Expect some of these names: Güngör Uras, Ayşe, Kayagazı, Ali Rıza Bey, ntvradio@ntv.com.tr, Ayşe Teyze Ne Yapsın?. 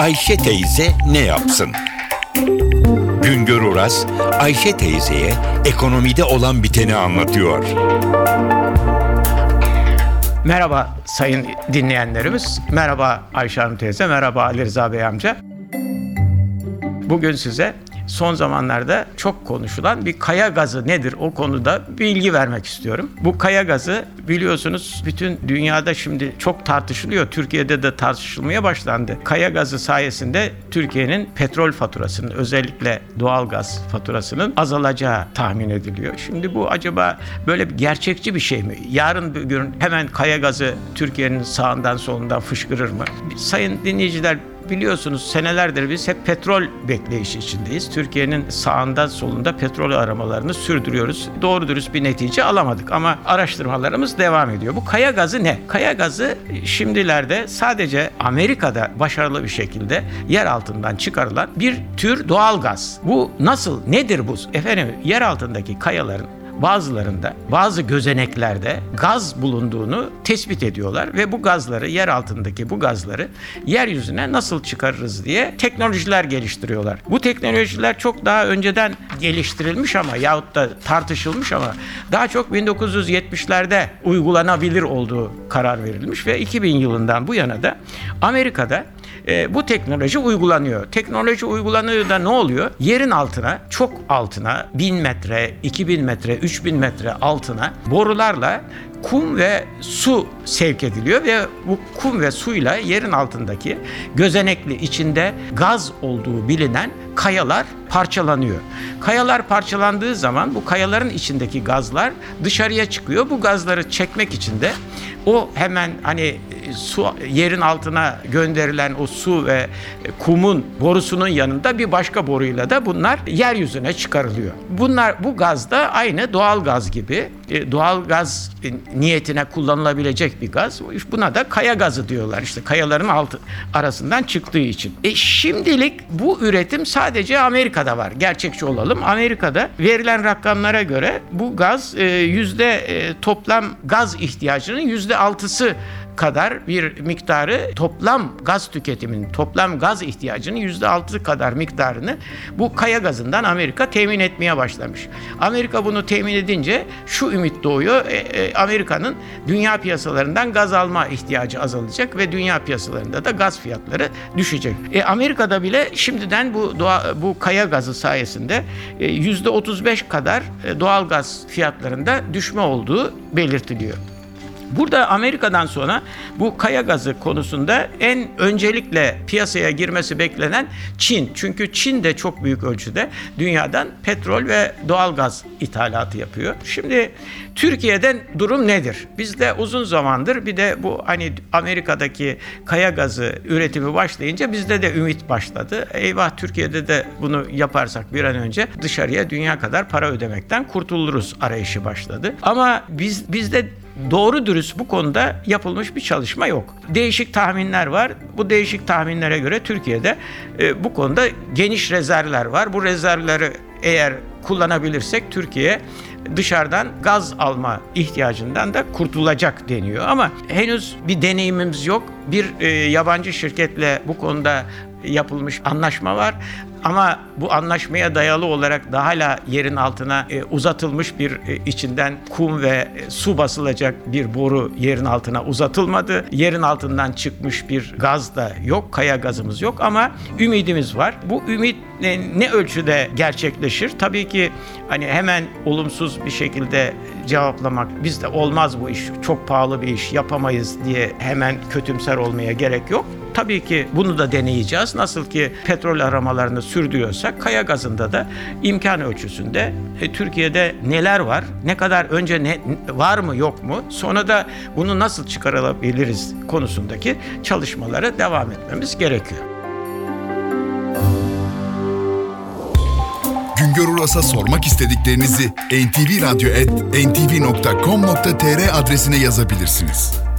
Ayşe Teyze Ne Yapsın? Güngör Uras, Ayşe teyzeye ekonomide olan biteni anlatıyor. Merhaba sayın dinleyenlerimiz. Merhaba Ayşe Hanım teyze, merhaba Ali Rıza Bey amca. Bugün size son zamanlarda çok konuşulan bir kayagazı nedir o konuda bilgi vermek istiyorum. Bu kayagazı biliyorsunuz bütün dünyada şimdi çok tartışılıyor. Türkiye'de de tartışılmaya başlandı. Kayagazı sayesinde Türkiye'nin petrol faturasının, özellikle doğalgaz faturasının azalacağı tahmin ediliyor. Şimdi bu acaba böyle bir gerçekçi bir şey mi? Yarın bir gün hemen kayagazı Türkiye'nin sağından solundan fışkırır mı? Sayın dinleyiciler, biliyorsunuz senelerdir biz hep petrol bekleyişi içindeyiz. Türkiye'nin sağında solunda petrol aramalarını sürdürüyoruz. Doğru dürüst bir netice alamadık ama araştırmalarımız devam ediyor. Bu kayagazı ne? Kayagazı şimdilerde sadece Amerika'da başarılı bir şekilde yer altından çıkarılan bir tür doğalgaz. Bu nasıl, nedir bu? Efendim, yer altındaki kayaların bazılarında, bazı gözeneklerde gaz bulunduğunu tespit ediyorlar ve bu gazları, yer altındaki bu gazları yeryüzüne nasıl çıkarırız diye teknolojiler geliştiriyorlar. Bu teknolojiler çok daha önceden geliştirilmiş ama yahut da tartışılmış ama daha çok 1970'lerde uygulanabilir olduğu karar verilmiş ve 2000 yılından bu yana da Amerika'da bu teknoloji uygulanıyor. Teknoloji uygulanıyor da ne oluyor? Yerin altına, çok altına, 1000 metre, 2000 metre, 3000 metre altına borularla kum ve su sevk ediliyor ve bu kum ve suyla yerin altındaki gözenekli, içinde gaz olduğu bilinen kayalar parçalanıyor. Kayalar parçalandığı zaman bu kayaların içindeki gazlar dışarıya çıkıyor. Bu gazları çekmek için de o hemen su, yerin altına gönderilen o su ve kumun borusunun yanında bir başka boruyla da bunlar yeryüzüne çıkarılıyor. Bu gaz da aynı doğalgaz gibi, doğalgaz niyetine kullanılabilecek bir gaz. Buna da kaya gazı diyorlar, işte kayaların arasından çıktığı için. Şimdilik bu üretim sadece Amerika'da var. Gerçekçi olalım. Amerika'da verilen rakamlara göre bu gaz toplam gaz ihtiyacının %6'sı kadar bir miktarı, toplam gaz tüketiminin, toplam gaz ihtiyacının %6 kadar miktarını bu kaya gazından Amerika temin etmeye başlamış. Amerika bunu temin edince şu ümit doğuyor: Amerika'nın dünya piyasalarından gaz alma ihtiyacı azalacak ve dünya piyasalarında da gaz fiyatları düşecek. Amerika'da bile şimdiden bu kaya gazı sayesinde %35 kadar doğal gaz fiyatlarında düşme olduğu belirtiliyor. Burada Amerika'dan sonra bu kaya gazı konusunda en öncelikle piyasaya girmesi beklenen Çin. Çünkü Çin de çok büyük ölçüde dünyadan petrol ve doğalgaz ithalatı yapıyor. Şimdi Türkiye'den durum nedir? Bizde uzun zamandır bir de bu Amerika'daki kaya gazı üretimi başlayınca bizde de ümit başladı. Eyvah, Türkiye'de de bunu yaparsak bir an önce dışarıya dünya kadar para ödemekten kurtuluruz arayışı başladı. Ama bizde doğru dürüst bu konuda yapılmış bir çalışma yok. Değişik tahminler var. Bu değişik tahminlere göre Türkiye'de bu konuda geniş rezervler var. Bu rezervleri eğer kullanabilirsek Türkiye dışarıdan gaz alma ihtiyacından da kurtulacak deniyor. Ama henüz bir deneyimimiz yok. Bir yabancı şirketle bu konuda yapılmış anlaşma var. Ama bu anlaşmaya dayalı olarak da hala yerin altına uzatılmış bir içinden kum ve su basılacak bir boru yerin altına uzatılmadı. Yerin altından çıkmış bir gaz da yok, kaya gazımız yok ama ümidimiz var. Bu ümit ne ölçüde gerçekleşir? Tabii ki hemen olumsuz bir şekilde cevaplamak bizde olmaz bu iş. Çok pahalı bir iş, yapamayız diye hemen kötümser olmaya gerek yok. Tabii ki bunu da deneyeceğiz. Nasıl ki petrol aramalarını sürdürüyorsak kaya gazında da imkan ölçüsünde Türkiye'de neler var, ne kadar önce var mı yok mu, sonra da bunu nasıl çıkarabiliriz konusundaki çalışmalara devam etmemiz gerekiyor. Güngör Uras'a sormak istediklerinizi ntvradio@ntv.com.tr adresine yazabilirsiniz.